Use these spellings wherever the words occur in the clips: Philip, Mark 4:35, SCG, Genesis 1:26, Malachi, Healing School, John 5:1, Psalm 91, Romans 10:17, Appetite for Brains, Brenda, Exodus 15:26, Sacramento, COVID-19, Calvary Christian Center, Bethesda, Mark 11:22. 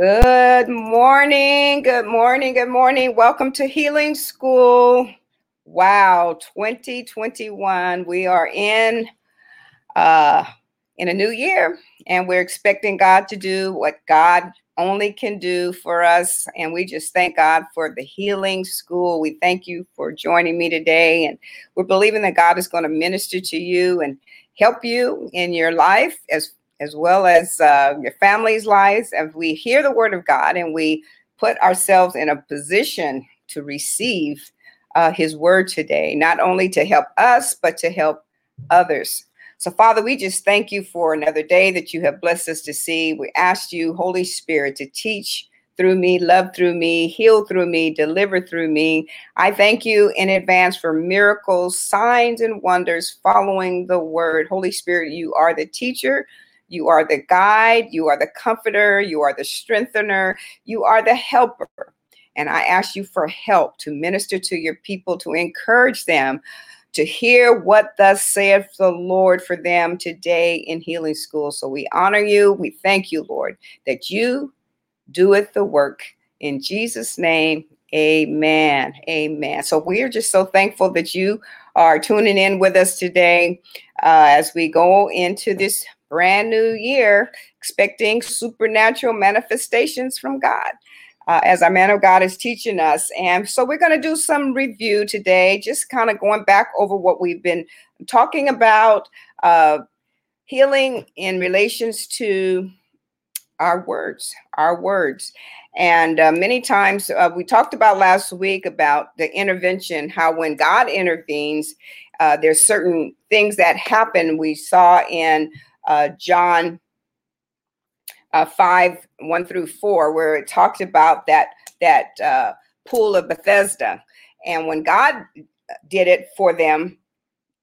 Good morning, good morning, good morning. Welcome to Healing School. Wow, 2021. We are in a new year, and we're expecting God to do what God only can do for us. And we just thank God for the Healing School. We thank you for joining me today. And we're believing that God is going to minister to you and help you in your life as well as your family's lives. As we hear the word of God and we put ourselves in a position to receive his word today, not only to help us, but to help others. So Father, we just thank you for another day that you have blessed us to see. We ask you, Holy Spirit, to teach through me, love through me, heal through me, deliver through me. I thank you in advance for miracles, signs, and wonders following the word. Holy Spirit, you are the teacher. You are the guide, you are the comforter, you are the strengthener, you are the helper. And I ask you for help to minister to your people, to encourage them to hear what thus saith the Lord for them today in Healing School. So we honor you. We thank you, Lord, that you doeth the work. In Jesus' name, amen. Amen. So we are just so thankful that you are tuning in with us today as we go into this brand new year, expecting supernatural manifestations from God, as our man of God is teaching us. And so we're going to do some review today, just kind of going back over what we've been talking about, healing in relations to our words. And many times we talked about last week about the intervention, how when God intervenes, there's certain things that happen. We saw in John 5:1-4, where it talked about that pool of Bethesda. And when God did it for them,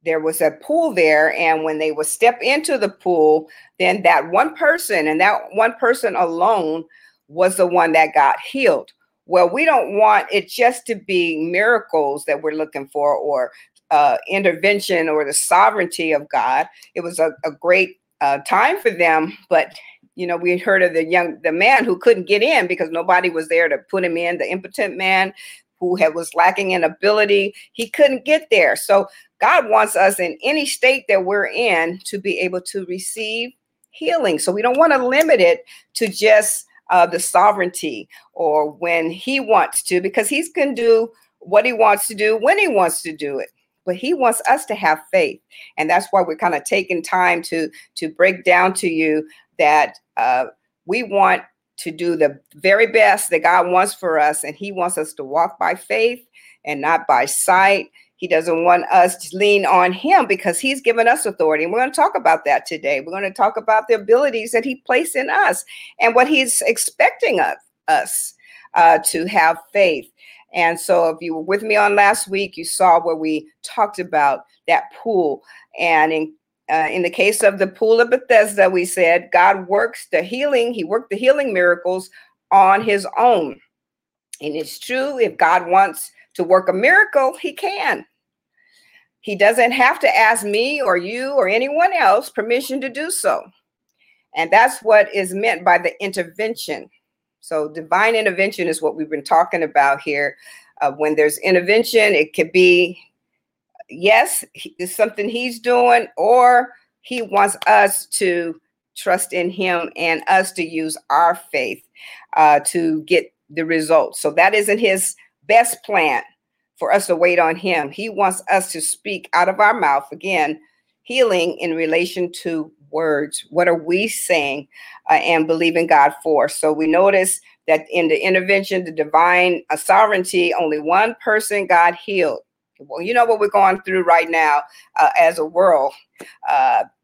there was a pool there. And when they would step into the pool, then that one person, and that one person alone was the one that got healed. Well, we don't want it just to be miracles that we're looking for, or intervention, or the sovereignty of God. It was a great time for them, but you know, we heard of the man who couldn't get in because nobody was there to put him in, the impotent man who was lacking in ability. He couldn't get there. So God wants us in any state that we're in to be able to receive healing. So we don't want to limit it to just the sovereignty, or when he wants to, because he can do what he wants to do when he wants to do it. But he wants us to have faith. And that's why we're kind of taking time to break down to you that we want to do the very best that God wants for us. And he wants us to walk by faith and not by sight. He doesn't want us to lean on him because he's given us authority. And we're going to talk about that today. We're going to talk about the abilities that he placed in us and what he's expecting of us to have faith. And so if you were with me on last week, you saw where we talked about that pool. And in the case of the pool of Bethesda, we said God works the healing. He worked the healing miracles on his own. And it's true, if God wants to work a miracle, he can. He doesn't have to ask me or you or anyone else permission to do so. And that's what is meant by the intervention. So divine intervention is what we've been talking about here. When there's intervention, it could be, yes, it's something he's doing, or he wants us to trust in him and us to use our faith to get the results. So that isn't his best plan for us to wait on him. He wants us to speak out of our mouth. Again, healing in relation to words. What are we saying and believing God for? So we notice that in the intervention, the divine sovereignty, only one person got healed. Well, you know what we're going through right now as a world.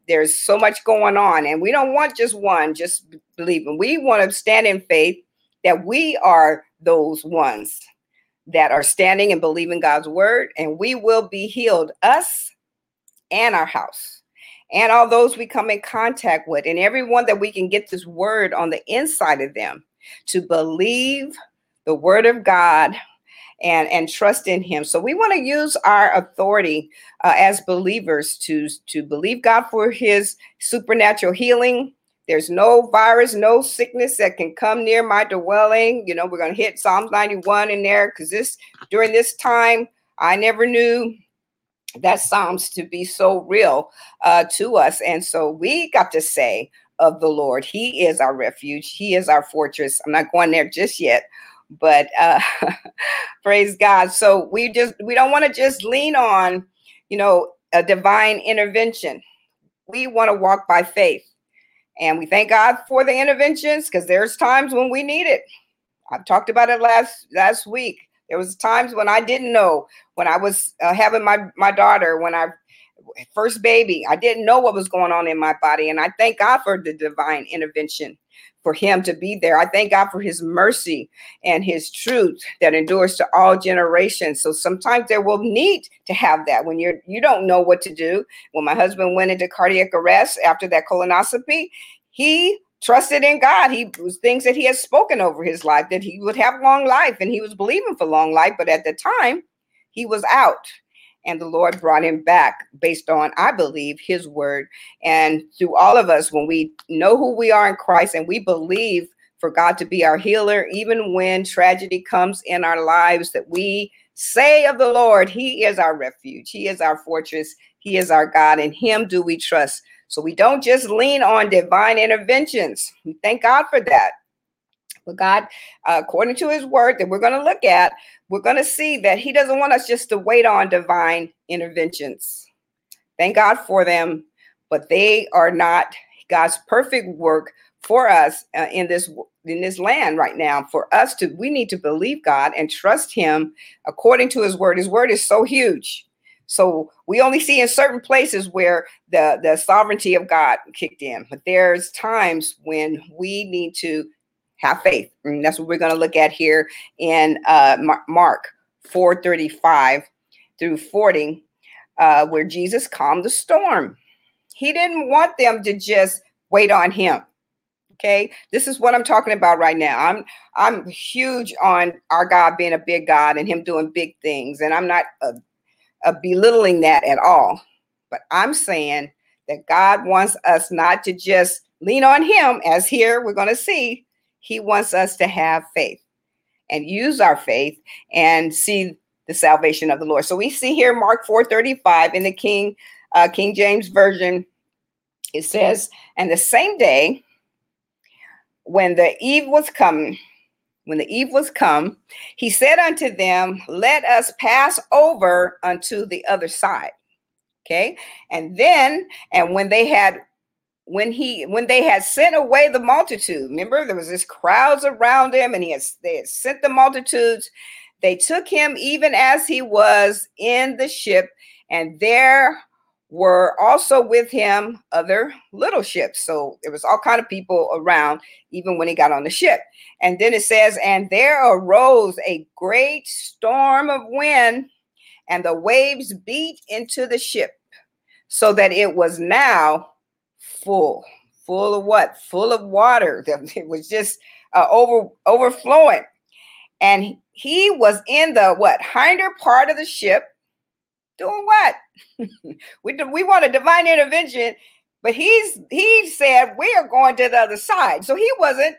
There's so much going on, and we don't want just one, just believing. We want to stand in faith that we are those ones that are standing and believing God's word, and we will be healed, us and our house, and all those we come in contact with, and everyone that we can get this word on the inside of them to believe the word of God and trust in him. So we want to use our authority as believers to believe God for his supernatural healing, There's no virus, no sickness that can come near my dwelling. You know, we're going to hit Psalm 91 in there because during this time, I never knew that Psalms to be so real to us. And so we got to say of the Lord, he is our refuge. He is our fortress. I'm not going there just yet, but praise God. So we don't want to just lean on, you know, a divine intervention. We want to walk by faith. And we thank God for the interventions because there's times when we need it. I've talked about it last week. There was times when I didn't know, when I was having my daughter, when I first baby, I didn't know what was going on in my body. And I thank God for the divine intervention, for him to be there. I thank God for his mercy and his truth that endures to all generations. So sometimes there will need to have that when you don't know what to do. When my husband went into cardiac arrest after that colonoscopy, he trusted in God. He was things that he had spoken over his life, that he would have long life, and he was believing for long life. But at the time, he was out. And the Lord brought him back based on, I believe, his word. And through all of us, when we know who we are in Christ and we believe for God to be our healer, even when tragedy comes in our lives, that we say of the Lord, he is our refuge. He is our fortress. He is our God. In him do we trust. So we don't just lean on divine interventions. We thank God for that. But God, according to his word that we're going to look at, we're going to see that he doesn't want us just to wait on divine interventions. Thank God for them, but they are not God's perfect work for us in this land right now. For us to, we need to believe God and trust him according to his word. His word is so huge. So we only see in certain places where the sovereignty of God kicked in. But there's times when we need to have faith. And that's what we're going to look at here in Mark 4:35 through 40, where Jesus calmed the storm. He didn't want them to just wait on him. Okay, this is what I'm talking about right now. I'm huge on our God being a big God and him doing big things. And I'm not belittling that at all. But I'm saying that God wants us not to just lean on him, as here we're going to see. He wants us to have faith and use our faith and see the salvation of the Lord. So we see here Mark 4:35 in the King James Version. It says, and the same day when the eve was come, he said unto them, let us pass over unto the other side. Okay. When they had sent away the multitude, remember there was this crowds around him, and they had sent the multitudes. They took him even as he was in the ship, and there were also with him other little ships. So there was all kind of people around, even when he got on the ship. And then it says, and there arose a great storm of wind, and the waves beat into the ship, so that it was now full of what? Full of water. It was just overflowing. And he was in the hinder part of the ship doing what? we want a divine intervention, but he said, we are going to the other side. So he wasn't,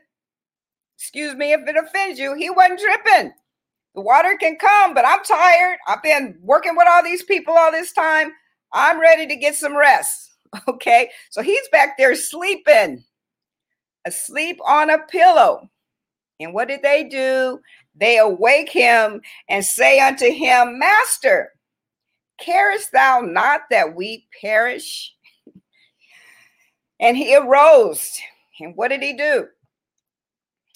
excuse me if it offends you, he wasn't tripping. The water can come, but I'm tired. I've been working with all these people all this time. I'm ready to get some rest. Okay, so he's back there sleeping, asleep on a pillow. And what did they do? They awake him and say unto him, Master, carest thou not that we perish? And he arose. And what did he do?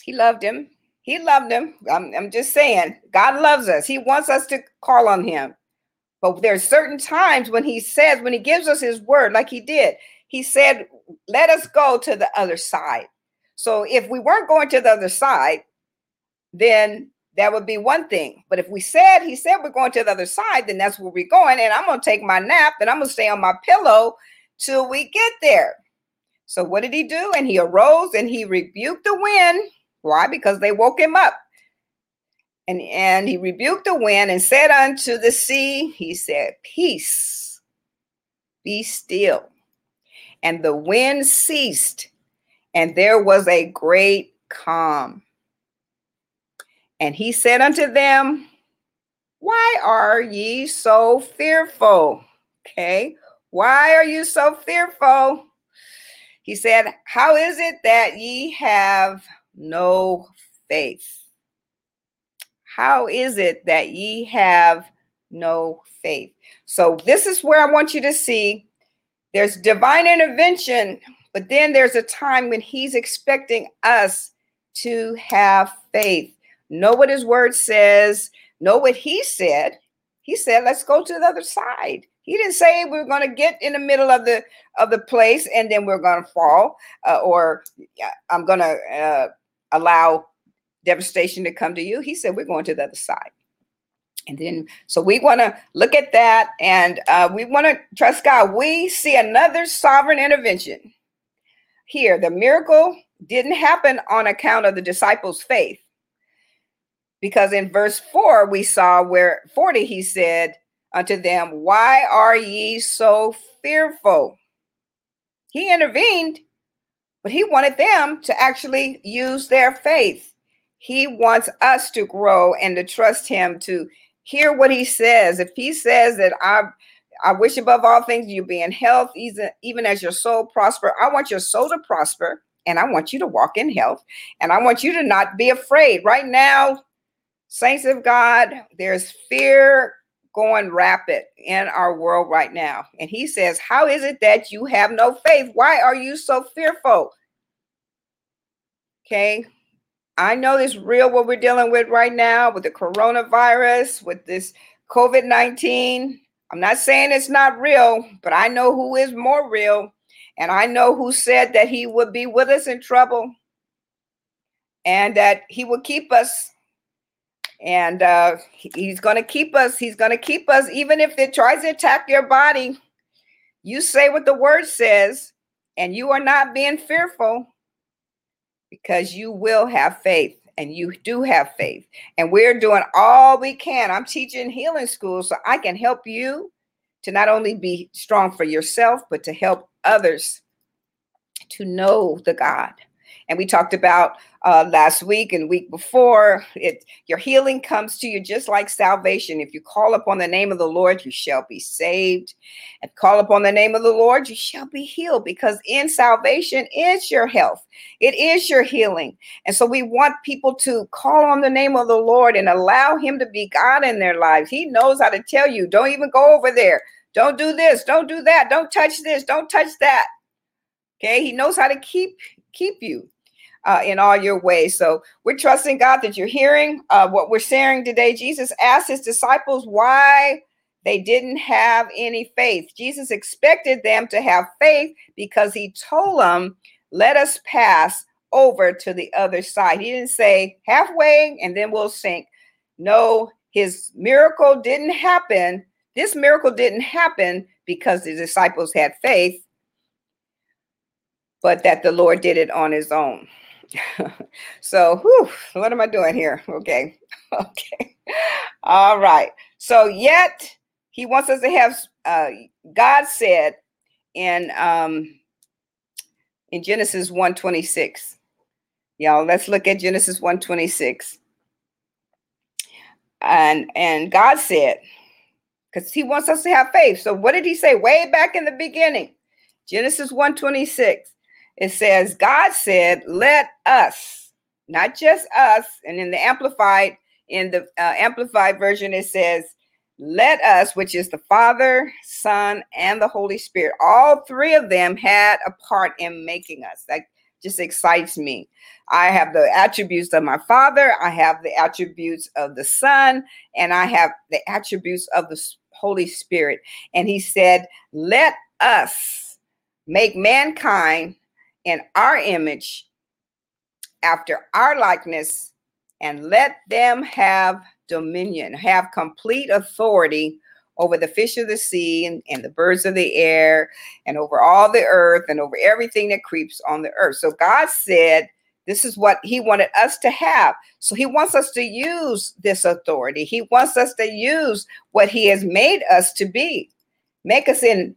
He loved him. He loved him. I'm just saying, God loves us. He wants us to call on him. But there are certain times when he says, when he gives us his word, like he did, he said, let us go to the other side. So if we weren't going to the other side, then that would be one thing. But if he said we're going to the other side, then that's where we're going. And I'm going to take my nap and I'm going to stay on my pillow till we get there. So what did he do? And he arose and he rebuked the wind. Why? Because they woke him up. And he rebuked the wind and said unto the sea, he said, peace, be still. And the wind ceased, and there was a great calm. And he said unto them, why are ye so fearful? Okay, why are you so fearful? He said, how is it that ye have no faith? How is it that ye have no faith? So this is where I want you to see there's divine intervention, but then there's a time when he's expecting us to have faith. Know what his word says. Know what he said. He said, let's go to the other side. He didn't say we're going to get in the middle of the place and then we're going to fall, or I'm going to allow devastation to come to you. He said, we're going to the other side. And then, so we want to look at that, and we want to trust God. We see another sovereign intervention here. The miracle didn't happen on account of the disciples' faith, because in verse 4, we saw where 40, he said unto them, why are ye so fearful? He intervened, but he wanted them to actually use their faith. He wants us to grow and to trust him, to hear what he says. If he says that I wish above all things you be in health, even as your soul prosper, I want your soul to prosper, and I want you to walk in health, and I want you to not be afraid. Right now, saints of God, there's fear going rapid in our world right now. And he says, how is it that you have no faith? Why are you so fearful? Okay. I know it's real what we're dealing with right now with the coronavirus, with this COVID-19. I'm not saying it's not real, but I know who is more real. And I know who said that he would be with us in trouble and that he will keep us. And he's going to keep us. He's going to keep us. Even if it tries to attack your body, you say what the word says, and you are not being fearful, because you will have faith, and you do have faith. And we're doing all we can. I'm teaching Healing School so I can help you to not only be strong for yourself, but to help others to know the God. And we talked about last week and week before, your healing comes to you just like salvation. If you call upon the name of the Lord, you shall be saved. And call upon the name of the Lord, you shall be healed, because in salvation is your health. It is your healing. And so we want people to call on the name of the Lord and allow him to be God in their lives. He knows how to tell you, don't even go over there. Don't do this. Don't do that. Don't touch this. Don't touch that. Okay. He knows how to keep you in all your ways. So we're trusting God that you're hearing what we're sharing today. Jesus asked his disciples why they didn't have any faith. Jesus expected them to have faith because he told them, let us pass over to the other side. He didn't say halfway and then we'll sink. No, his miracle didn't happen. This miracle didn't happen because the disciples had faith, but that the Lord did it on his own. So, whew, what am I doing here? Okay. Okay. All right. So yet he wants us to have, God said in Genesis 1:26, y'all, let's look at Genesis 1:26. And God said, because he wants us to have faith. So what did he say way back in the beginning? Genesis 1:26. It says, God said, let us, not just us. And in the Amplified, Amplified version, it says, let us, which is the Father, Son, and the Holy Spirit. All three of them had a part in making us. That just excites me. I have the attributes of my Father. I have the attributes of the Son. And I have the attributes of the Holy Spirit. And he said, let us make mankind in our image, after our likeness, and let them have dominion, have complete authority over the fish of the sea and the birds of the air, and over all the earth, and over everything that creeps on the earth. So God said, this is what he wanted us to have. So he wants us to use this authority. He wants us to use what he has made us to be, make us in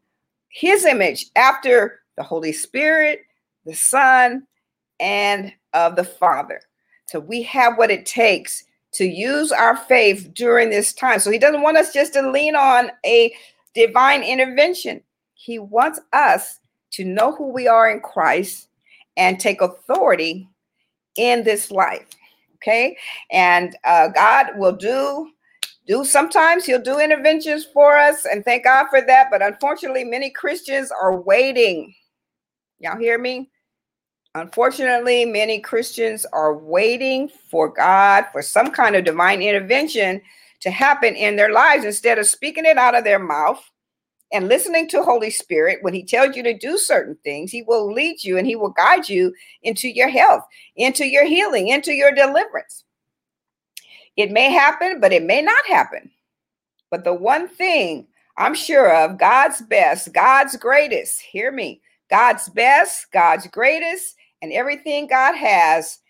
his image after the Holy Spirit, the Son, and of the Father. So we have what it takes to use our faith during this time. So he doesn't want us just to lean on a divine intervention. He wants us to know who we are in Christ and take authority in this life. Okay. And God will do sometimes he'll do interventions for us, and thank God for that. But unfortunately, many Christians are waiting. Y'all hear me? Unfortunately, many Christians are waiting for God, for some kind of divine intervention to happen in their lives, instead of speaking it out of their mouth and listening to Holy Spirit. When he tells you to do certain things, he will lead you and he will guide you into your health, into your healing, into your deliverance. It may happen, but it may not happen. But the one thing I'm sure of, God's best, God's greatest, hear me, God's best, God's greatest, and everything God has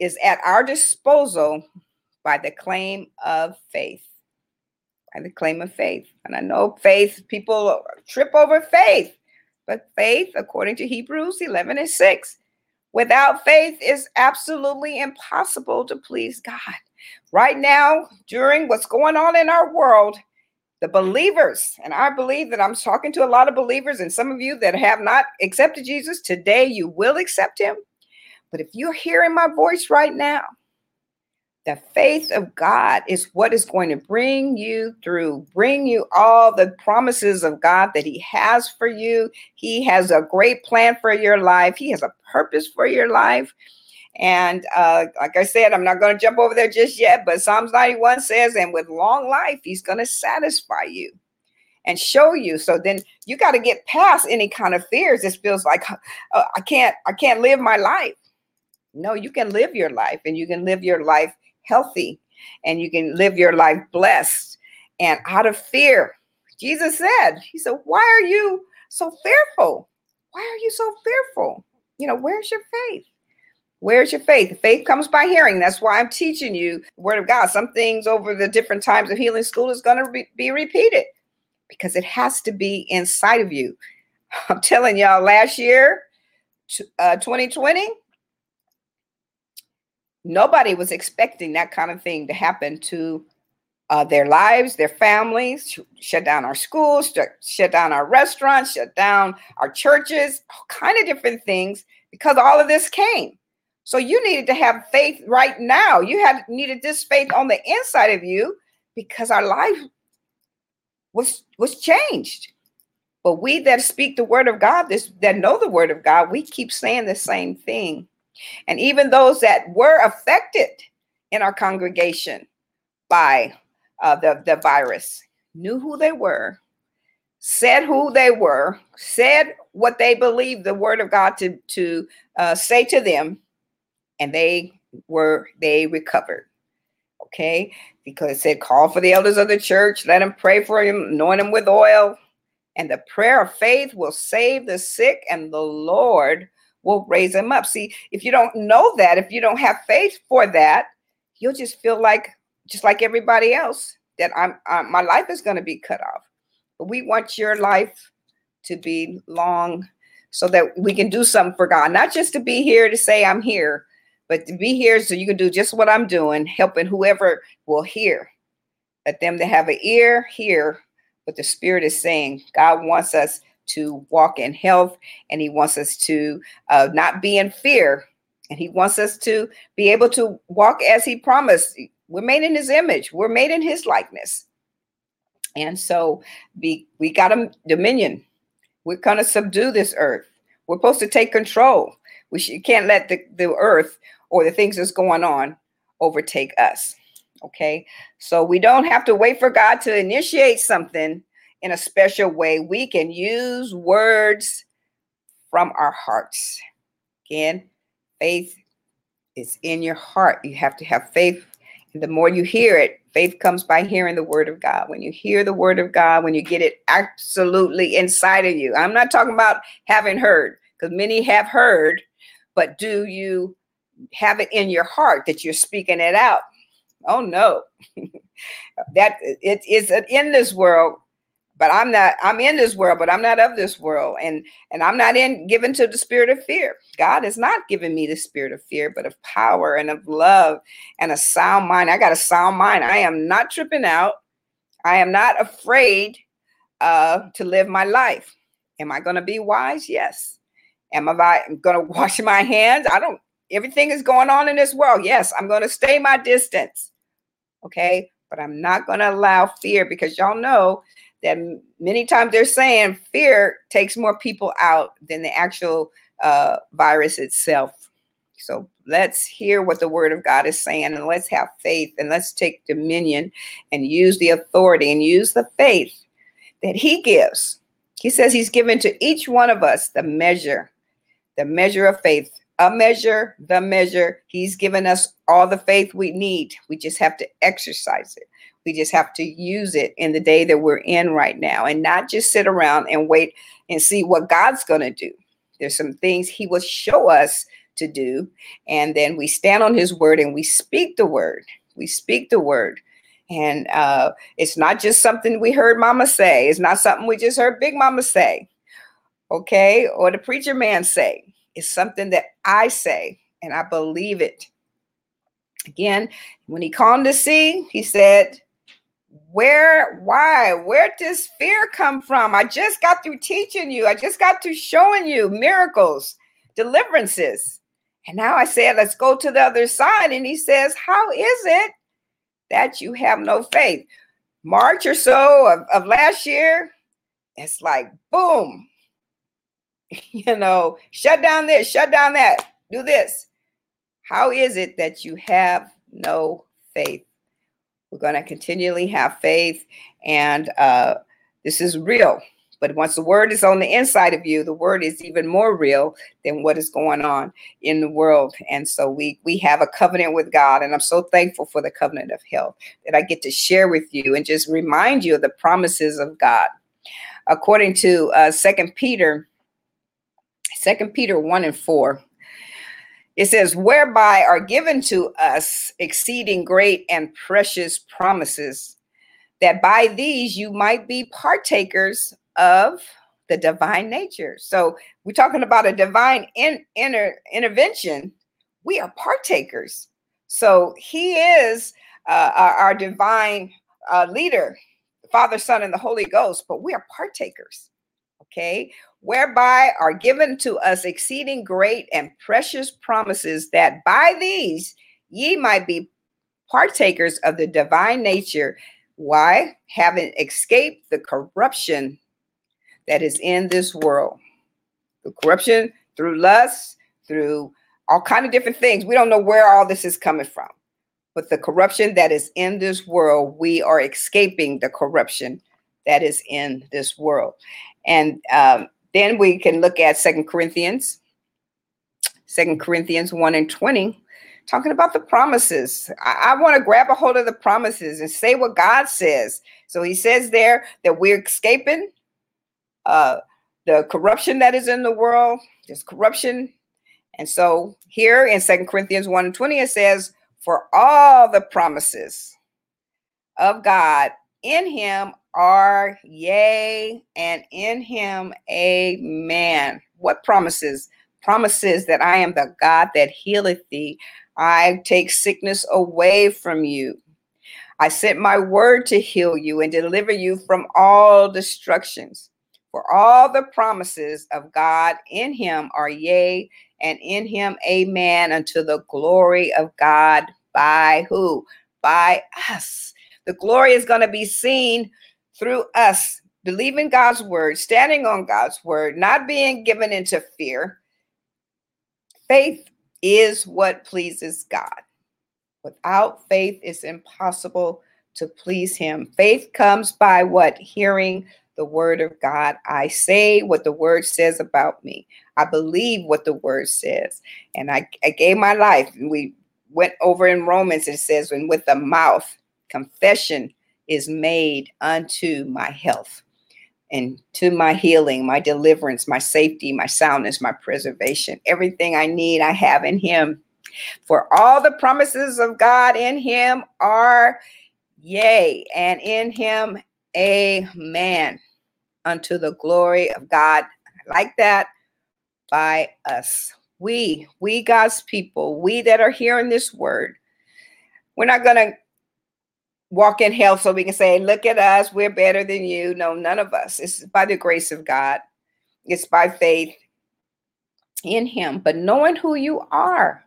is at our disposal by the claim of faith. By the claim of faith. And I know faith, people trip over faith, but faith, according to Hebrews 11:6, without faith it's absolutely impossible to please God. Right now, during what's going on in our world, the believers, and I believe that I'm talking to a lot of believers, and some of you that have not accepted Jesus, today you will accept him. But if you're hearing my voice right now, the faith of God is what is going to bring you through, bring you all the promises of God that he has for you. He has a great plan for your life. He has a purpose for your life. And like I said, I'm not going to jump over there just yet, but Psalms 91 says, and with long life, he's going to satisfy you and show you. So then you got to get past any kind of fears. This feels like I can't live my life. No, you can live your life, and you can live your life healthy, and you can live your life blessed and out of fear. Jesus said, he said, why are you so fearful? Why are you so fearful? You know, where's your faith? Where's your faith? Faith comes by hearing. That's why I'm teaching you the word of God. Some things over the different times of Healing School is going to be repeated, because it has to be inside of you. I'm telling y'all, last year, 2020, nobody was expecting that kind of thing to happen to their lives, their families. Shut down our schools, shut down our restaurants, shut down our churches, all kind of different things, because all of this came. So you needed to have faith right now. You had needed this faith on the inside of you, because our life was changed. But we that speak the word of God, that know the word of God, we keep saying the same thing. And even those that were affected in our congregation by the virus knew who they were, said who they were, said what they believed the word of God to say to them. And they recovered, okay? Because it said, call for the elders of the church, let them pray for him, anoint him with oil. And the prayer of faith will save the sick, and the Lord will raise him up. See, if you don't know that, if you don't have faith for that, you'll just feel like, just like everybody else, that my life is going to be cut off. But we want your life to be long, so that we can do something for God. Not just to be here to say I'm here, but to be here so you can do just what I'm doing, helping whoever will hear. Let them that have an ear hear what the Spirit is saying. God wants us to walk in health, and he wants us to not be in fear. And he wants us to be able to walk as he promised. We're made in his image. We're made in his likeness. And so we got a dominion. We're going to subdue this earth. We're supposed to take control. You can't let the earth or the things that's going on overtake us, okay? So we don't have to wait for God to initiate something in a special way. We can use words from our hearts. Again, faith is in your heart. You have to have faith. And the more you hear it, faith comes by hearing the word of God. When you hear the word of God, when you get it absolutely inside of you. I'm not talking about having heard, because many have heard. But do you have it in your heart that you're speaking it out? Oh no, that it is in this world But I'm not, I'm in this world, but I'm not of this world. And I'm not given to the spirit of fear. God has not given me the spirit of fear, but of power and of love and a sound mind. I got a sound mind. I am not tripping out. I am not afraid to live my life. Am I going to be wise? Yes. Am I going to wash my hands? I don't. Everything is going on in this world. Yes, I'm going to stay my distance. Okay. But I'm not going to allow fear, because y'all know that many times they're saying fear takes more people out than the actual virus itself. So let's hear what the word of God is saying, and let's have faith, and let's take dominion and use the authority and use the faith that he gives. He says he's given to each one of us the measure of faith, the measure. He's given us all the faith we need. We just have to exercise it. We just have to use it in the day that we're in right now, and not just sit around and wait and see what God's going to do. There's some things he will show us to do. And then we stand on his word and we speak the word. We speak the word. And it's not just something we heard mama say. It's not something we just heard big mama say. Okay. Or the preacher man say. It's something that I say, and I believe it. Again, when he calmed the sea, he said, where does fear come from? I just got through teaching you. I just got through showing you miracles, deliverances. And now I said, let's go to the other side. And he says, how is it that you have no faith? March or so of last year, it's like, boom, you know, shut down this, shut down that, do this. How is it that you have no faith? We're going to continually have faith, and this is real. But once the word is on the inside of you, the word is even more real than what is going on in the world. And so we have a covenant with God, and I'm so thankful for the covenant of health that I get to share with you and just remind you of the promises of God. According to Second Peter 1:4, it says, whereby are given to us exceeding great and precious promises, that by these you might be partakers of the divine nature. So we're talking about a divine intervention. We are partakers. So he is our divine leader, Father, Son, and the Holy Ghost, but we are partakers. Okay, whereby are given to us exceeding great and precious promises, that by these ye might be partakers of the divine nature. Why? Having escaped the corruption that is in this world. The corruption through lust, through all kinds of different things. We don't know where all this is coming from. But the corruption that is in this world, we are escaping the corruption that is in this world. And then we can look at 2 Corinthians 1:20, talking about the promises. I want to grab a hold of the promises and say what God says. So he says there that we're escaping the corruption that is in the world. There's corruption. And so here in 2 Corinthians 1:20, it says, for all the promises of God in him are yea, and in him amen. What promises? Promises that I am the God that healeth thee. I take sickness away from you. I sent my word to heal you and deliver you from all destructions. For all the promises of God in him are yea, and in him amen, unto the glory of God by who? By us. The glory is going to be seen through us believing God's word, standing on God's word, not being given into fear. Faith is what pleases God. Without faith, it's impossible to please him. Faith comes by what? Hearing the word of God. I say what the word says about me. I believe what the word says. And I gave my life. And we went over in Romans, it says, and with the mouth, confession is made unto my health and to my healing, my deliverance, my safety, my soundness, my preservation. Everything I need, I have in him. For all the promises of God in him are yea, and in him Amen. Unto the glory of God. Like that by us. We God's people, we that are hearing this word, we're not going to walk in hell so we can say, look at us, we're better than you. No, none of us. It's by the grace of God. It's by faith in him. But knowing who you are,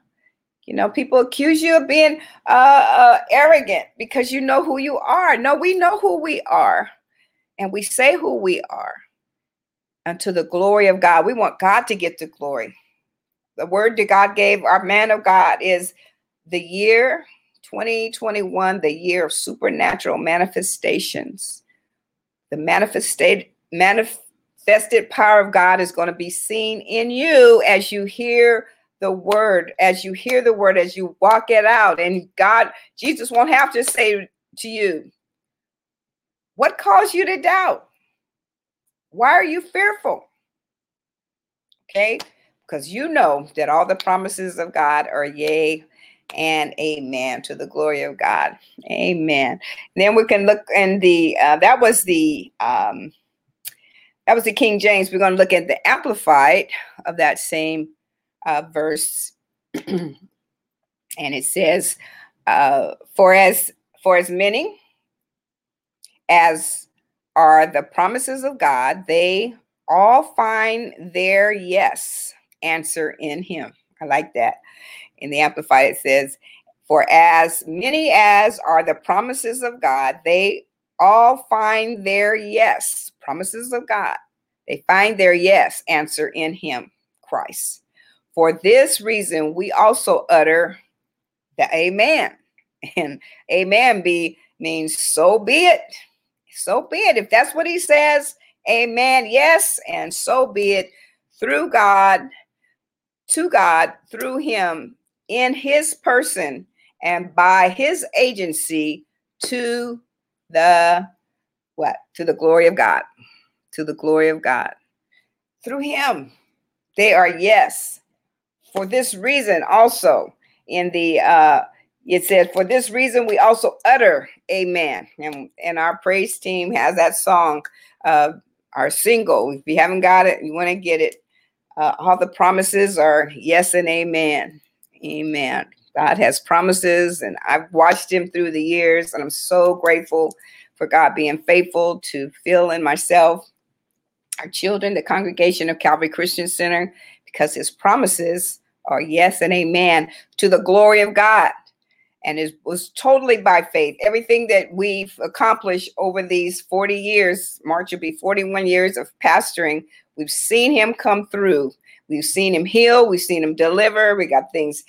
you know, people accuse you of being arrogant because you know who you are. No, we know who we are, and we say who we are unto the glory of God. We want God to get the glory. The word that God gave our man of God is the year 2021, the year of supernatural manifestations. The manifested power of God is going to be seen in you as you hear the word, as you hear the word, as you walk it out. And God, Jesus won't have to say to you, what caused you to doubt? Why are you fearful? Okay? Because you know that all the promises of God are yea and amen, to the glory of God. Amen. And then we can look in the, that was the King James. We're going to look at the Amplified of that same verse. And it says, for as many as are the promises of God, they all find their yes answer in him. I like that. In the Amplified, it says, for as many as are the promises of God, they all find their yes, promises of God, they find their yes answer in him, Christ. For this reason, we also utter the amen. And amen means so be it. So be it. If that's what he says, amen, yes, and so be it, through God, to God, through him, in his person, and by his agency, to the what? To the glory of God. To the glory of God. Through him, they are yes. For this reason also, in the it says, for this reason we also utter amen. And our praise team has that song, our single. If you haven't got it, you want to get it. All the promises are yes and amen. Amen. God has promises, and I've watched him through the years, and I'm so grateful for God being faithful to fill in myself, our children, the congregation of Calvary Christian Center, because his promises are yes and amen, to the glory of God. And it was totally by faith. Everything that we've accomplished over these 40 years, March will be 41 years of pastoring, we've seen him come through. We've seen him heal. We've seen him deliver. We got things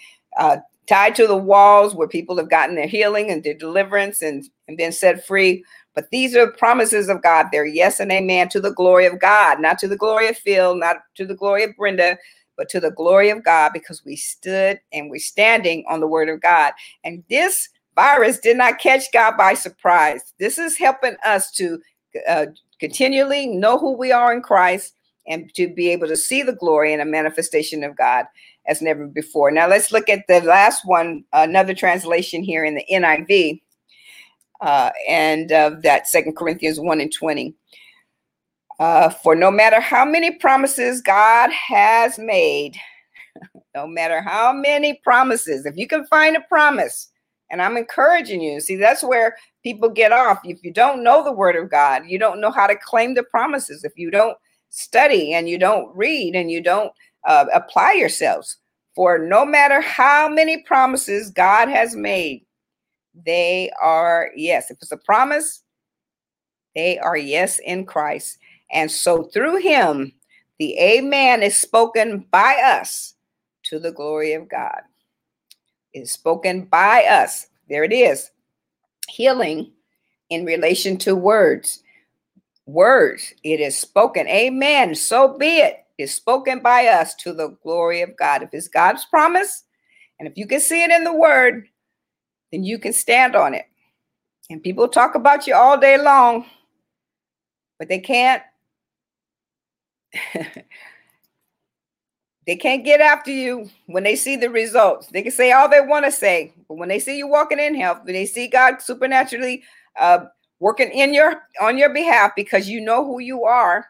tied to the walls where people have gotten their healing and their deliverance and been set free. But these are promises of God. They're yes and amen, to the glory of God, not to the glory of Phil, not to the glory of Brenda, but to the glory of God, because we stood and we're standing on the word of God. And this virus did not catch God by surprise. This is helping us to continually know who we are in Christ, and to be able to see the glory and a manifestation of God as never before. Now let's look at the last one, another translation here in the NIV, and of that 2 Corinthians 1:20. For no matter how many promises God has made, no matter how many promises, if you can find a promise, and I'm encouraging you, see, that's where people get off. If you don't know the word of God, you don't know how to claim the promises. If you don't study and you don't read and you don't apply yourselves, for no matter how many promises God has made, they are yes. If it's a promise, they are yes in Christ. And so through him, the amen is spoken by us to the glory of God. It's spoken by us. There it is. Healing in relation to words. Words, it is spoken, amen, so be it, is spoken by us to the glory of God. If it's God's promise, and if you can see it in the word, then you can stand on it. And people talk about you all day long, but they can't get after you when they see the results. They can say all they want to say, but when they see you walking in health, when they see God supernaturally working on your behalf, because you know who you are,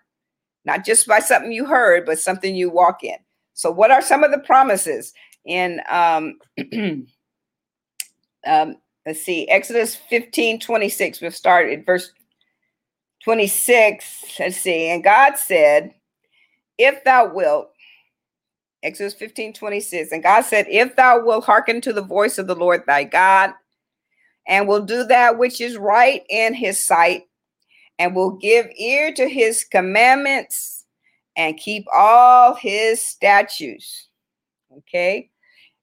not just by something you heard, but something you walk in. So what are some of the promises in, let's see, Exodus 15:26. We'll start at verse 26. Let's see. And God said, if thou wilt, Exodus 15:26. And God said, if thou wilt hearken to the voice of the Lord thy God, and will do that which is right in his sight, and will give ear to his commandments, and keep all his statutes. Okay.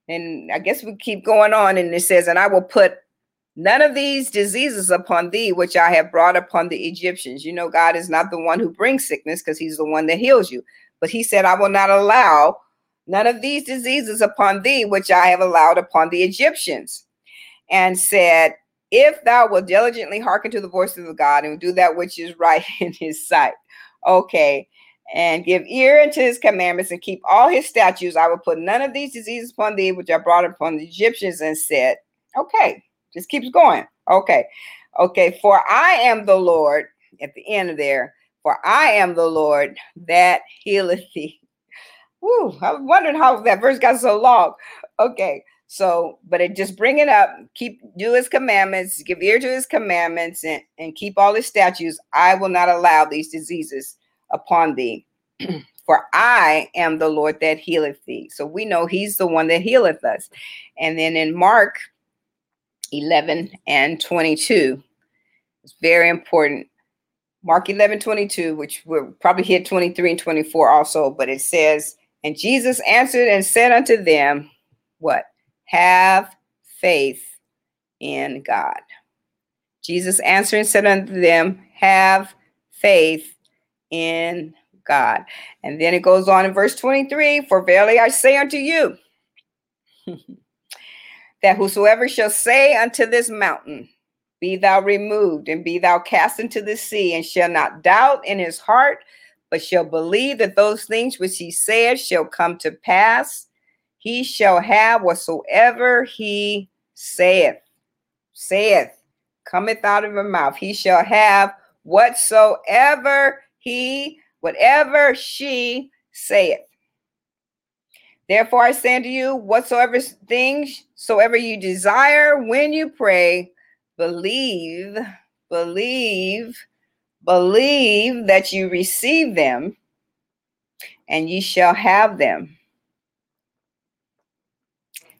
And I guess we keep going on, and it says, and I will put none of these diseases upon thee, which I have brought upon the Egyptians. You know, God is not the one who brings sickness, because he's the one that heals you. But he said, I will not allow none of these diseases upon thee, which I have allowed upon the Egyptians. And said, if thou wilt diligently hearken to the voice of God, and do that which is right in his sight. Okay. And give ear unto his commandments, and keep all his statutes. I will put none of these diseases upon thee, which I brought upon the Egyptians. And said, okay, just keeps going. Okay. For I am the Lord, at the end of there, for I am the Lord that healeth thee. Woo, I was wondering how that verse got so long. Okay. So, but it just bring it up, do his commandments, give ear to his commandments, and keep all his statutes. I will not allow these diseases upon thee, for I am the Lord that healeth thee. So we know he's the one that healeth us. And then in Mark 11:22, it's very important. Mark 11:22, which we'll probably hit 23 and 24 also, but it says, and Jesus answered and said unto them, what? Have faith in God. Jesus answered and said unto them, have faith in God. And then it goes on in verse 23, for verily I say unto you, that whosoever shall say unto this mountain, be thou removed, and be thou cast into the sea, and shall not doubt in his heart, but shall believe that those things which he saith shall come to pass, he shall have whatsoever he saith, cometh out of his mouth. He shall have whatever she saith. Therefore I say unto you, whatsoever things soever you desire, when you pray, believe that you receive them, and ye shall have them.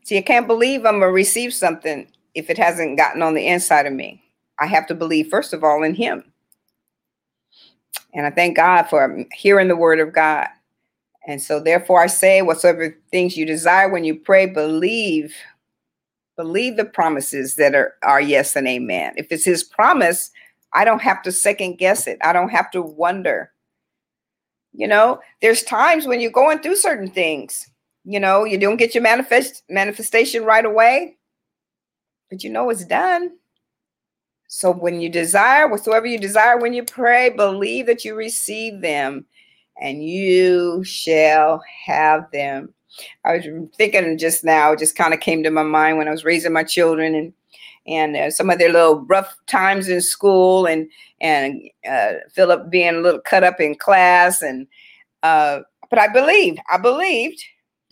See, I can't believe I'm going to receive something if it hasn't gotten on the inside of me. I have to believe, first of all, in him. And I thank God for hearing the word of God. And so therefore I say, whatsoever things you desire when you pray, believe the promises that are yes and amen. If it's his promise, I don't have to second guess it. I don't have to wonder. You know, there's times when you're going through certain things. You know, you don't get your manifestation right away, but you know it's done. So when you desire, whatsoever you desire, when you pray, believe that you receive them, and you shall have them. I was thinking just now, it just kind of came to my mind when I was raising my children and some of their little rough times in school, and Philip being a little cut up in class, but I believed.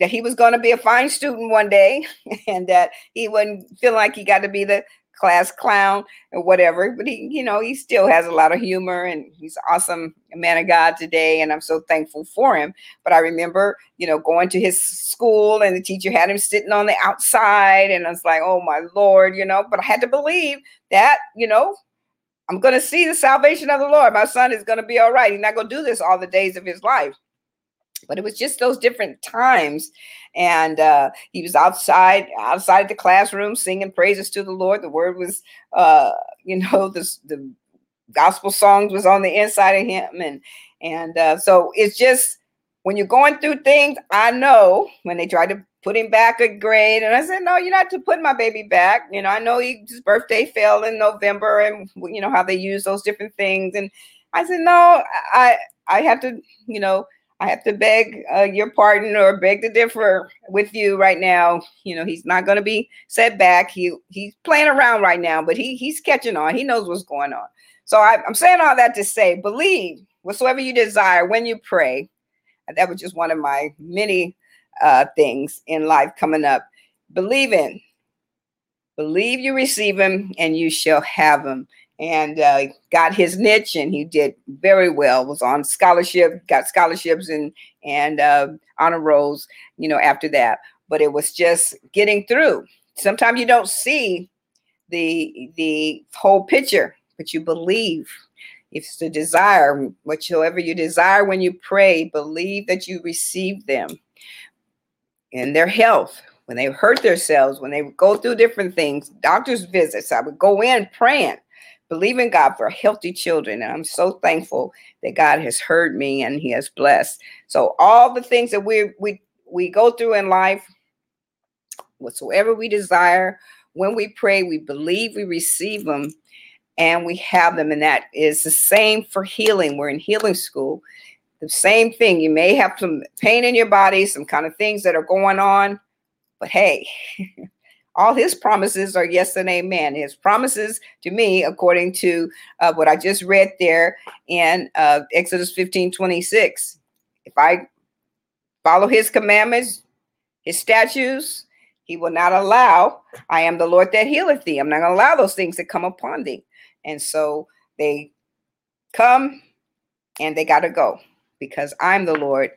That he was going to be a fine student one day, and that he wouldn't feel like he got to be the class clown or whatever. But he, you know, he still has a lot of humor, and he's an awesome man of God today. And I'm so thankful for him. But I remember, you know, going to his school, and the teacher had him sitting on the outside, and I was like, oh my Lord, you know, but I had to believe that, you know, I'm going to see the salvation of the Lord. My son is going to be all right. He's not going to do this all the days of his life. But it was just those different times. And he was outside the classroom singing praises to the Lord. The word was, the gospel songs was on the inside of him. And so it's just when you're going through things, I know when they tried to put him back a grade, and I said, no, you're not to put my baby back. You know, I know his birthday fell in November, and you know how they use those different things. And I said, no, I have to, you know, I have to beg your pardon or beg to differ with you right now. You know, he's not going to be set back. He's playing around right now, but he's catching on. He knows what's going on. So I'm saying all that to say, believe whatsoever you desire when you pray. That was just one of my many things in life coming up. Believe in. Believe you receive him and you shall have him. And got his niche, and he did very well. Was on scholarship, got scholarships and honor rolls, you know, after that. But it was just getting through. Sometimes you don't see the whole picture, but you believe. It's the desire, whatsoever you desire when you pray, believe that you receive them. And their health, when they hurt themselves, when they go through different things, doctor's visits. I would go in praying. Believe in God for healthy children. And I'm so thankful that God has heard me and he has blessed. So all the things that we go through in life, whatsoever we desire, when we pray, we believe, we receive them, and we have them. And that is the same for healing. We're in healing school. The same thing. You may have some pain in your body, some kind of things that are going on, but hey, all his promises are yes and amen. His promises to me, according to what I just read there in Exodus 15:26. If I follow his commandments, his statutes, he will not allow. I am the Lord that healeth thee. I'm not going to allow those things to come upon thee. And so they come and they got to go, because I'm the Lord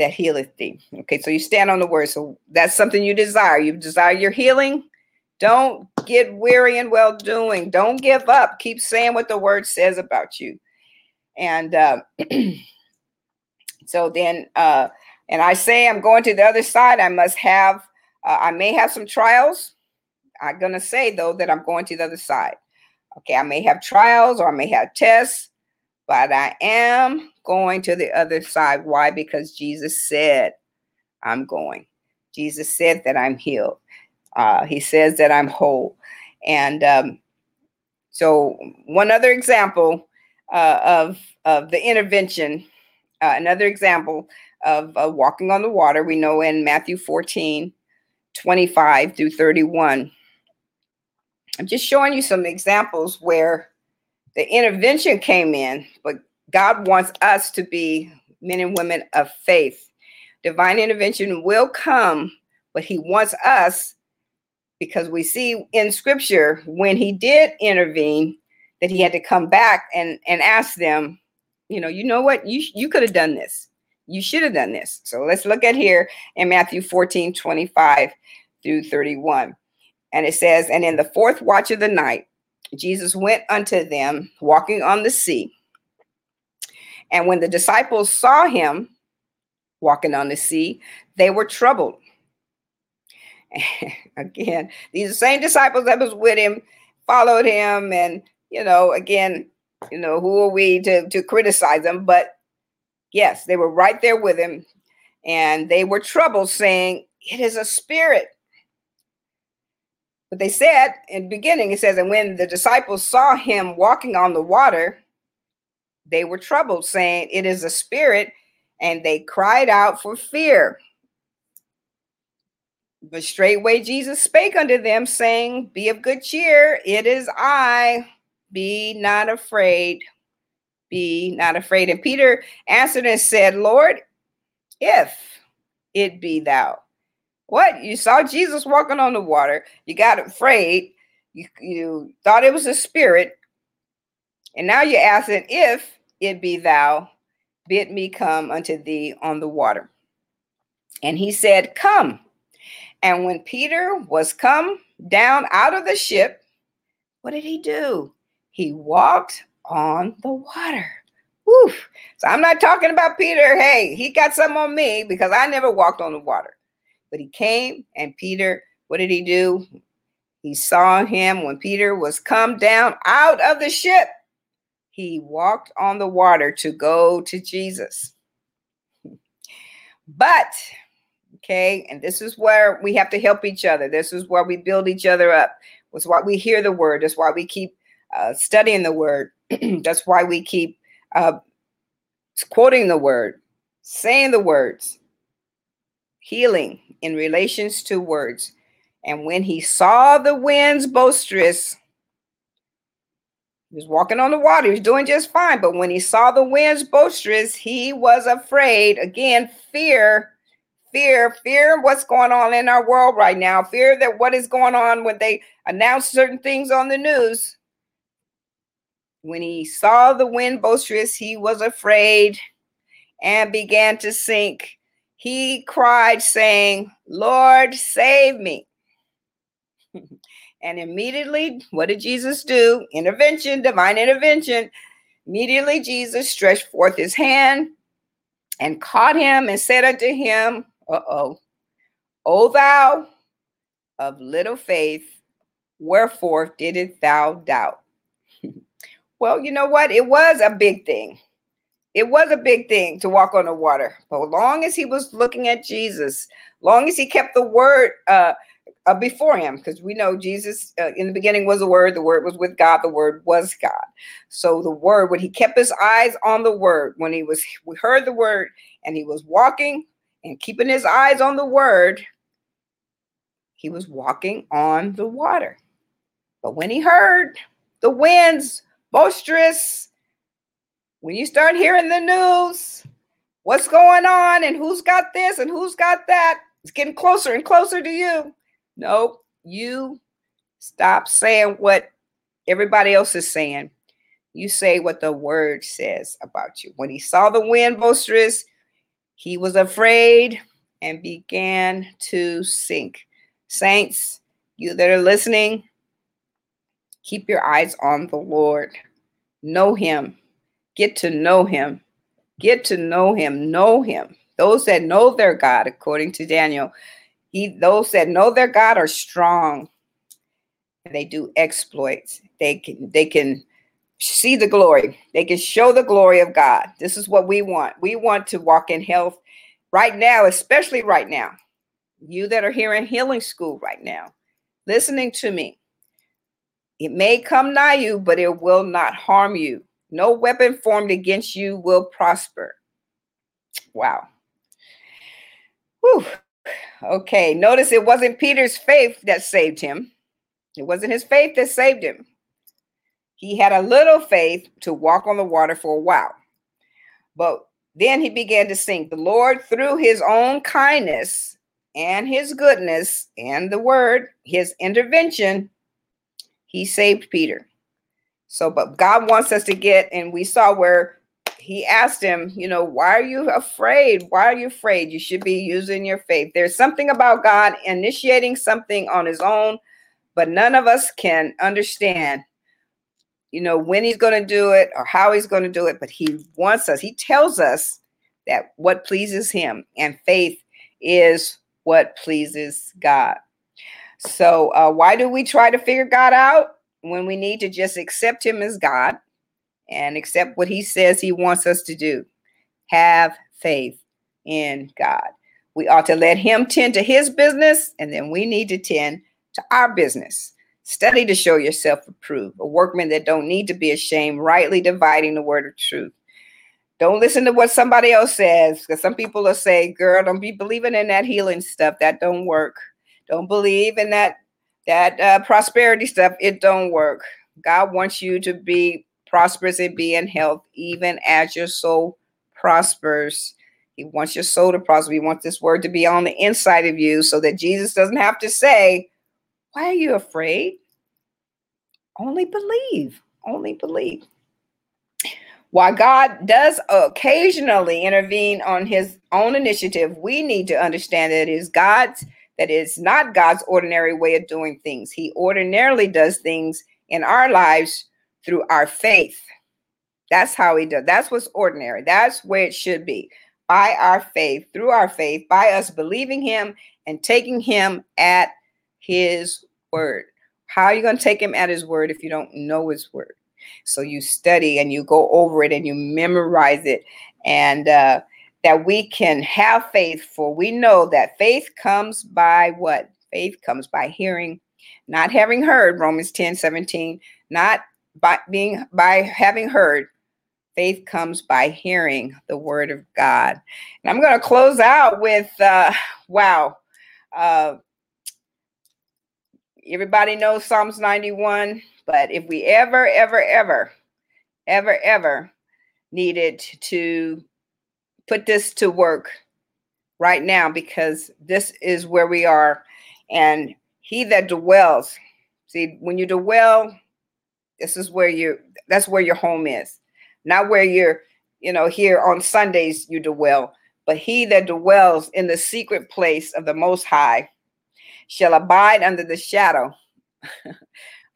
that healeth thee. Okay, so you stand on the word. So that's something you desire. You desire your healing. Don't get weary in well doing. Don't give up. Keep saying what the word says about you. And so then, and I say, I'm going to the other side. I must have, I may have some trials. I'm going to say, though, that I'm going to the other side. Okay, I may have trials or I may have tests, but I am going to the other side. Why? Because Jesus said, I'm going. Jesus said that I'm healed. He says that I'm whole. And so one other example of the intervention, another example of walking on the water, we know in Matthew 14:25 through 31. I'm just showing you some examples where the intervention came in, but God wants us to be men and women of faith. Divine intervention will come, but he wants us, because we see in scripture when he did intervene that he had to come back and ask them, you know what, you could have done this. You should have done this. So let's look at here in Matthew 14:25 through 31. And it says, and in the fourth watch of the night, Jesus went unto them walking on the sea. And when the disciples saw him walking on the sea, they were troubled. Again, these are the same disciples that was with him, followed him. And, who are we to criticize them? But yes, they were right there with him. And they were troubled, saying, it is a spirit. But they said in the beginning, it says, and when the disciples saw him walking on the water, they were troubled, saying, it is a spirit, and they cried out for fear. But straightway Jesus spake unto them, saying, be of good cheer, it is I, be not afraid, be not afraid. And Peter answered and said, Lord, if it be thou. What? You saw Jesus walking on the water, you got afraid, you thought it was a spirit, and now you're asking, if it be thou, bid me come unto thee on the water. And he said, come. And when Peter was come down out of the ship, what did he do? He walked on the water. Woo. So I'm not talking about Peter. Hey, he got something on me, because I never walked on the water. But he came, and Peter, what did he do? He saw him when Peter was come down out of the ship. He walked on the water to go to Jesus. But, okay, and this is where we have to help each other. This is where we build each other up. That's why we hear the word. That's why we keep studying the word. That's why we keep quoting the word. saying the words, healing in relations to words. And when he saw the winds boisterous, he was walking on the water, he was doing just fine. But when he saw the winds boisterous, he was afraid. Again, fear what's going on in our world right now. Fear that what is going on when they announce certain things on the news. When he saw the wind boisterous, he was afraid and began to sink. He cried, saying, Lord, save me. And immediately, what did Jesus do? Intervention, divine intervention. Immediately, Jesus stretched forth his hand and caught him and said unto him, O thou of little faith, wherefore didst thou doubt? Well, you know what? It was a big thing. It was a big thing to walk on the water. But long as he was looking at Jesus, long as he kept the word before him, because we know Jesus in the beginning was the word was with God, the word was God. So the word, when he kept his eyes on the word, when we heard the word and he was walking and keeping his eyes on the word, he was walking on the water. But when he heard the winds boisterous, when you start hearing the news, what's going on and who's got this and who's got that, it's getting closer and closer to you. No, you stop saying what everybody else is saying. You say what the word says about you. When he saw the wind boisterous, he was afraid and began to sink. Saints, you that are listening, keep your eyes on the Lord. Know him. Get to know him. Get to know him. Know him. Those that know their God, according to Daniel, those that know their God are strong. They do exploits. They can see the glory. They can show the glory of God. This is what we want. We want to walk in health right now, especially right now. You that are here in Healing School right now, listening to me. It may come nigh you, but it will not harm you. No weapon formed against you will prosper. Wow. Whew. Okay, notice it wasn't Peter's faith that saved him. It wasn't his faith that saved him. He had a little faith to walk on the water for a while. But then he began to sink. The Lord, through his own kindness and his goodness and the word, his intervention, he saved Peter. So, but God wants us to get, and we saw where he asked him, you know, why are you afraid? Why are you afraid? You should be using your faith. There's something about God initiating something on his own, but none of us can understand, you know, when he's going to do it or how he's going to do it. But he wants us, he tells us that what pleases him, and faith is what pleases God. So why do we try to figure God out when we need to just accept him as God and accept what he says he wants us to do? Have faith in God. We ought to let him tend to his business, and then we need to tend to our business. Study to show yourself approved, a workman that don't need to be ashamed, rightly dividing the word of truth. Don't listen to what somebody else says, because some people will say, girl, don't be believing in that healing stuff. That don't work. Don't believe in that prosperity stuff. It don't work. God wants you to be prosperous and be in health, even as your soul prospers. He wants your soul to prosper. He wants this word to be on the inside of you, so that Jesus doesn't have to say, why are you afraid? Only believe. Only believe. While God does occasionally intervene on his own initiative, we need to understand that it is God's. That is not God's ordinary way of doing things. He ordinarily does things in our lives through our faith. That's how he does. That's what's ordinary. That's where it should be. By our faith, through our faith, by us believing him and taking him at his word. How are you going to take him at his word if you don't know his word? So you study and you go over it and you memorize it, and that we can have faith, for we know that faith comes by what? Faith comes by hearing, not having heard, Romans 10:17, not by having heard. Faith comes by hearing the word of God. And I'm going to close out with, everybody knows Psalms 91, but if we ever needed to put this to work right now, because this is where we are. And he that dwells, see, when you dwell, this is where that's where your home is. Not where you're, here on Sundays you dwell, but he that dwells in the secret place of the Most High shall abide under the shadow.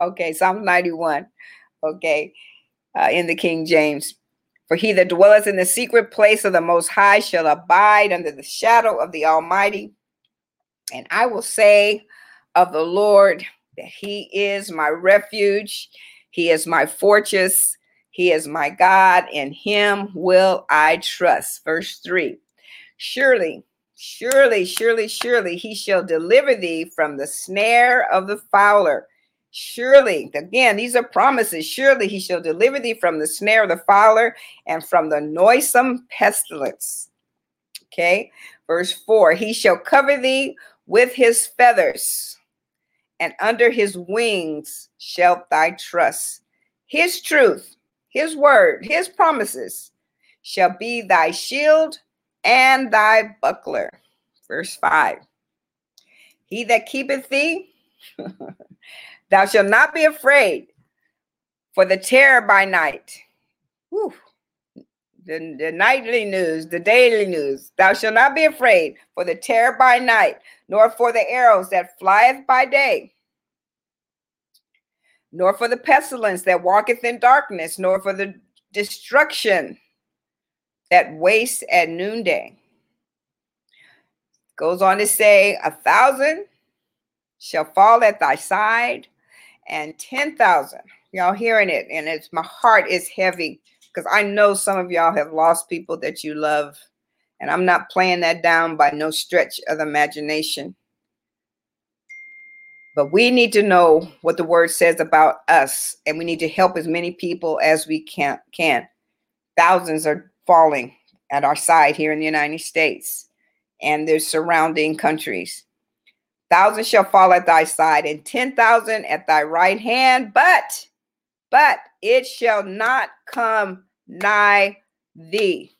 Okay, Psalm 91. Okay, in the King James. For he that dwelleth in the secret place of the Most High shall abide under the shadow of the Almighty. And I will say of the Lord that he is my refuge. He is my fortress. He is my God. In him will I trust. Verse 3. Surely, he shall deliver thee from the snare of the fowler. Surely, again, these are promises. Surely he shall deliver thee from the snare of the fowler and from the noisome pestilence. Okay, verse 4, he shall cover thee with his feathers, and under his wings shalt thy trust. His truth, his word, his promises shall be thy shield and thy buckler. Verse 5, he that keepeth thee, thou shalt not be afraid for the terror by night. Whew. The nightly news, the daily news. Thou shalt not be afraid for the terror by night, nor for the arrows that flieth by day, nor for the pestilence that walketh in darkness, nor for the destruction that wastes at noonday. Goes on to say, 1,000 shall fall at thy side, and 10,000. Y'all hearing it, and it's, my heart is heavy, because I know some of y'all have lost people that you love. And I'm not playing that down by no stretch of the imagination. But we need to know what the word says about us. And we need to help as many people as we can. Thousands are falling at our side here in the United States and their surrounding countries. 1,000 shall fall at thy side and 10,000 at thy right hand. But it shall not come nigh thee.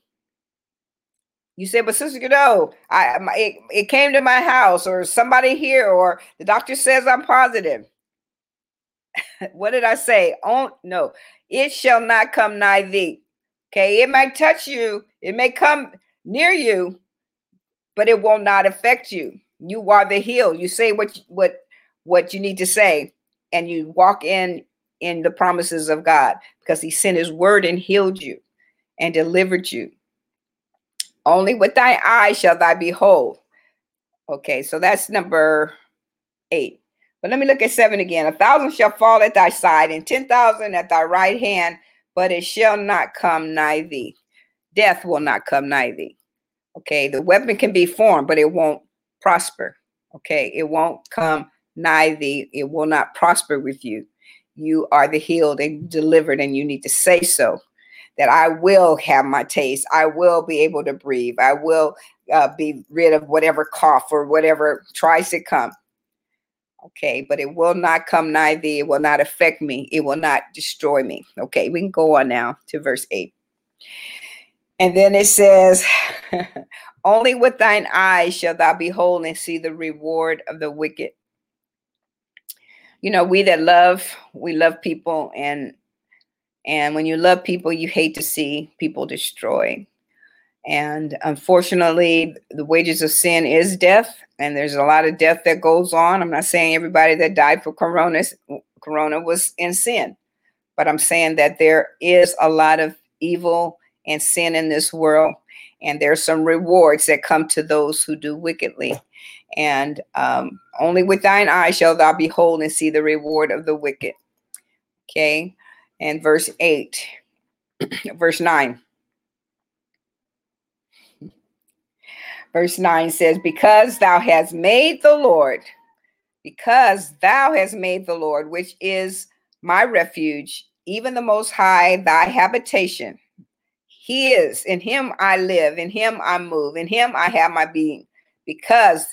You say, but Sister Godot, it came to my house, or somebody here, or the doctor says I'm positive. What did I say? Oh, no, it shall not come nigh thee. Okay, it might touch you. It may come near you, but it will not affect you. You are the healed. You say what you need to say, and you walk in the promises of God, because he sent his word and healed you and delivered you. Only with thy eye shall thy behold. Okay, so that's number 8. But let me look at 7 again. 1,000 shall fall at thy side and 10,000 at thy right hand, but it shall not come nigh thee. Death will not come nigh thee. Okay, the weapon can be formed, but it won't prosper. Okay, it won't come nigh thee. It will not prosper with you. You are the healed and delivered, and you need to say so, that I will have my taste. I will be able to breathe. I will be rid of whatever cough or whatever tries to come. Okay, but it will not come nigh thee. It will not affect me. It will not destroy me. Okay, we can go on now to verse 8. And then it says, only with thine eyes shall thou behold and see the reward of the wicked. You know, we love people, and when you love people, you hate to see people destroyed. And unfortunately, the wages of sin is death, and there's a lot of death that goes on. I'm not saying everybody that died for corona was in sin, but I'm saying that there is a lot of evil and sin in this world, and there's some rewards that come to those who do wickedly. And only with thine eye shall thou behold and see the reward of the wicked. Okay. And verse 8, verse 9. Verse 9 says, because thou hast made the Lord, which is my refuge, even the Most High, thy habitation, He is. In him I live. In him I move. In him I have my being, because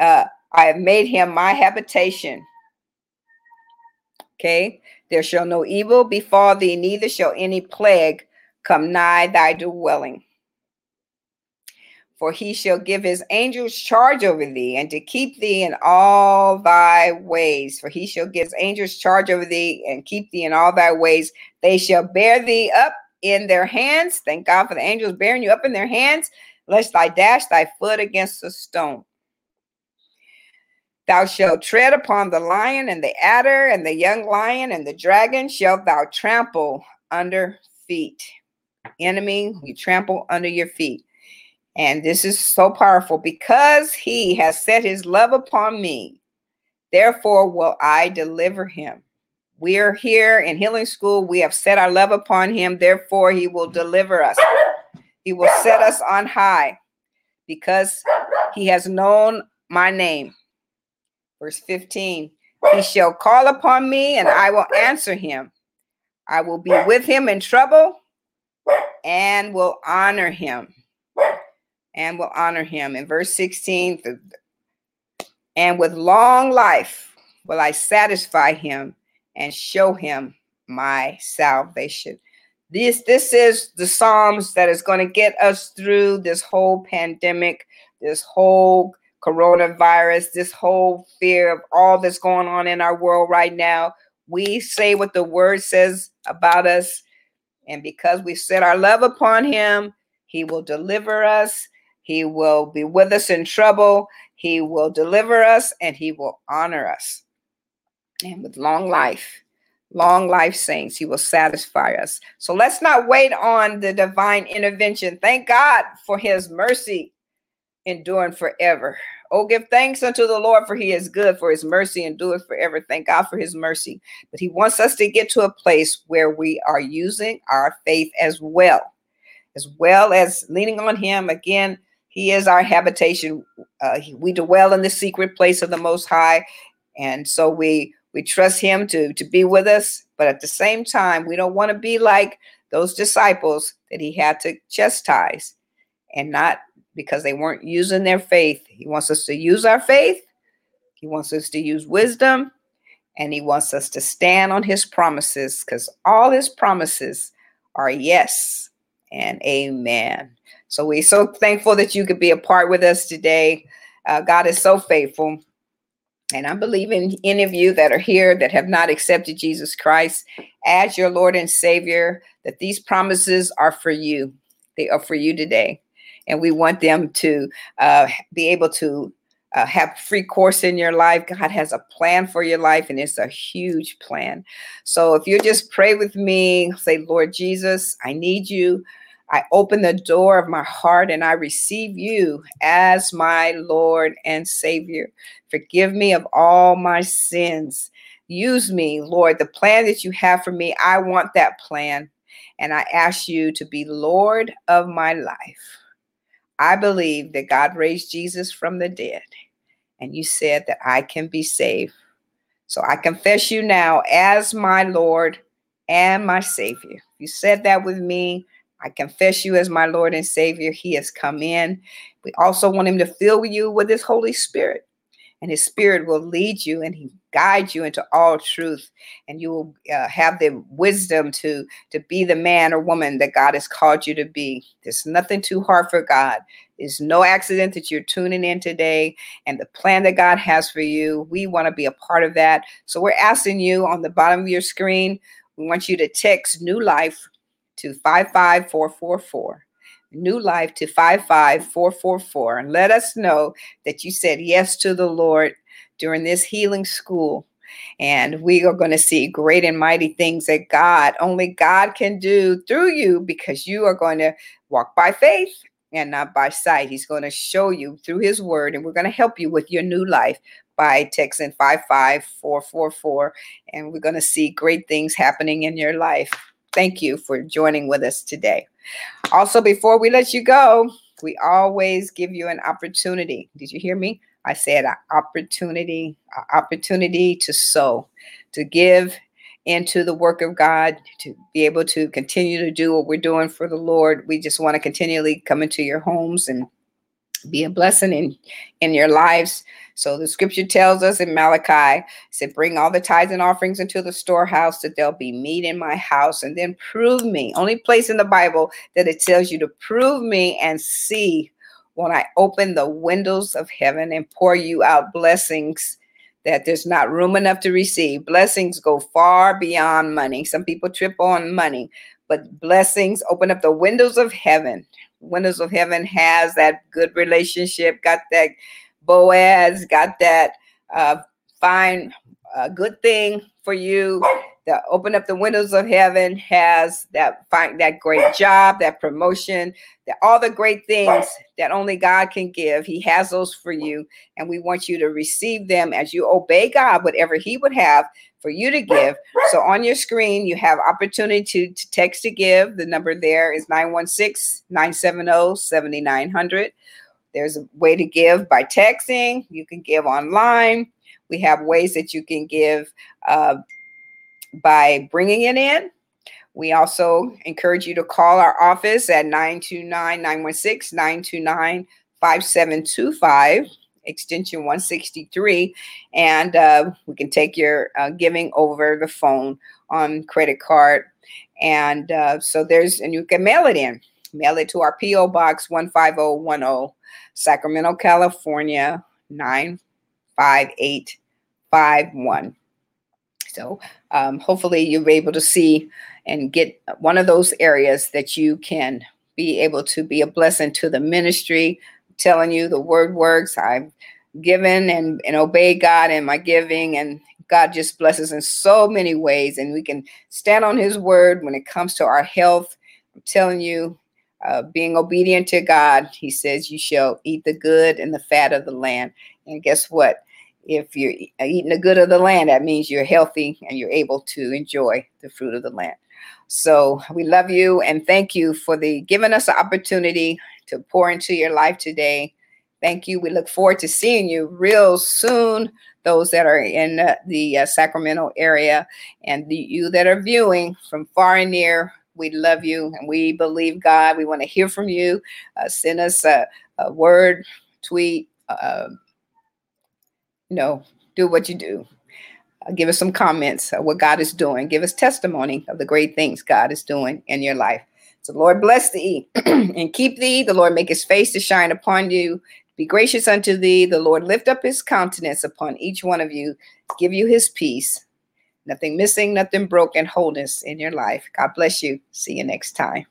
I have made him my habitation. Okay. There shall no evil befall thee, neither shall any plague come nigh thy dwelling. For he shall give his angels charge over thee, and to keep thee in all thy ways. For he shall give his angels charge over thee, and keep thee in all thy ways. They shall bear thee up in their hands. Thank God for the angels bearing you up in their hands, lest thou dash thy foot against a stone. Thou shalt tread upon the lion and the adder and the young lion and the dragon shalt thou trample under feet. Enemy, you trample under your feet. And this is so powerful. Because he has set his love upon me, therefore will I deliver him. We are here in Healing School. We have set our love upon him. Therefore, he will deliver us. He will set us on high because he has known my name. Verse 15, he shall call upon me and I will answer him. I will be with him in trouble and will honor him. And will honor him. In verse 16, and with long life will I satisfy him and show him my salvation. This is the Psalms that is going to get us through this whole pandemic, this whole coronavirus, this whole fear of all that's going on in our world right now. We say what the word says about us. And because we set our love upon him, he will deliver us. He will be with us in trouble. He will deliver us and he will honor us. And with long life, saints, he will satisfy us. So let's not wait on the divine intervention. Thank God for his mercy, enduring forever. Oh, give thanks unto the Lord, for he is good, for his mercy endureth forever. Thank God for his mercy. But he wants us to get to a place where we are using our faith as well as leaning on him. Again, he is our habitation. We dwell in the secret place of the Most High. And so we trust him to be with us. But at the same time, we don't want to be like those disciples that he had to chastise and not because they weren't using their faith. He wants us to use our faith. He wants us to use wisdom. And he wants us to stand on his promises, because all his promises are yes and amen. So we're so thankful that you could be a part with us today. God is so faithful. And I believe in any of you that are here that have not accepted Jesus Christ as your Lord and Savior, that these promises are for you. They are for you today. And we want them to be able to have free course in your life. God has a plan for your life, and it's a huge plan. So if you just pray with me, say, Lord Jesus, I need you. I open the door of my heart and I receive you as my Lord and Savior. Forgive me of all my sins. Use me, Lord. The plan that you have for me, I want that plan. And I ask you to be Lord of my life. I believe that God raised Jesus from the dead. And you said that I can be saved. So I confess you now as my Lord and my Savior. You said that with me. I confess you as my Lord and Savior. He has come in. We also want him to fill you with his Holy Spirit. And his Spirit will lead you and he guide you into all truth. And you will have the wisdom to be the man or woman that God has called you to be. There's nothing too hard for God. It's no accident that you're tuning in today. And the plan that God has for you, we want to be a part of that. So we're asking you on the bottom of your screen, we want you to text New Life to 55444, New Life to 55444, and let us know that you said yes to the Lord during this Healing School. And we are going to see great and mighty things that God, only God can do through you, because you are going to walk by faith and not by sight. He's going to show you through his word, and we're going to help you with your new life by texting 55444, and we're going to see great things happening in your life. Thank you for joining with us today. Also, before we let you go, we always give you an opportunity. Did you hear me? I said an opportunity to sow, to give into the work of God, to be able to continue to do what we're doing for the Lord. We just want to continually come into your homes and be a blessing in your lives. So the scripture tells us in Malachi, it said, bring all the tithes and offerings into the storehouse that there'll be meat in my house, and then prove me. Only place in the Bible that it tells you to prove me and see when I open the windows of heaven and pour you out blessings that there's not room enough to receive. Blessings go far beyond money. Some people trip on money, but blessings open up the windows of heaven. Windows of heaven has that good relationship, got that Boaz, got that fine, good thing for you. That open up the windows of heaven has that fine, that great job, that promotion, that all the great things that only God can give. He has those for you, and we want you to receive them as you obey God, whatever He would have for you to give. So on your screen, you have opportunity to text to give. The number there is 916-970-7900. There's a way to give by texting. You can give online. We have ways that you can give by bringing it in. We also encourage you to call our office at 929-916-929-5725, extension 163. And we can take your giving over the phone on credit card. And so there's, and you can mail it in. Mail it to our P.O. Box 15010, Sacramento, California, 95851. So hopefully you'll be able to see and get one of those areas that you can be able to be a blessing to the ministry. I'm telling you, the word works. I've given and obeyed God in my giving, and God just blesses in so many ways. And we can stand on His word when it comes to our health. I'm telling you, being obedient to God, He says you shall eat the good and the fat of the land. And guess what? If you're eating the good of the land, that means you're healthy and you're able to enjoy the fruit of the land. So we love you and thank you for giving us the opportunity to pour into your life today. Thank you. We look forward to seeing you real soon, those that are in the Sacramento area, and you that are viewing from far and near. We love you and we believe God. We want to hear from you. Send us a word, tweet, do what you do. Give us some comments of what God is doing. Give us testimony of the great things God is doing in your life. So Lord bless thee and keep thee. The Lord make His face to shine upon you. Be gracious unto thee. The Lord lift up His countenance upon each one of you. Give you His peace. Nothing missing, nothing broken, wholeness in your life. God bless you. See you next time.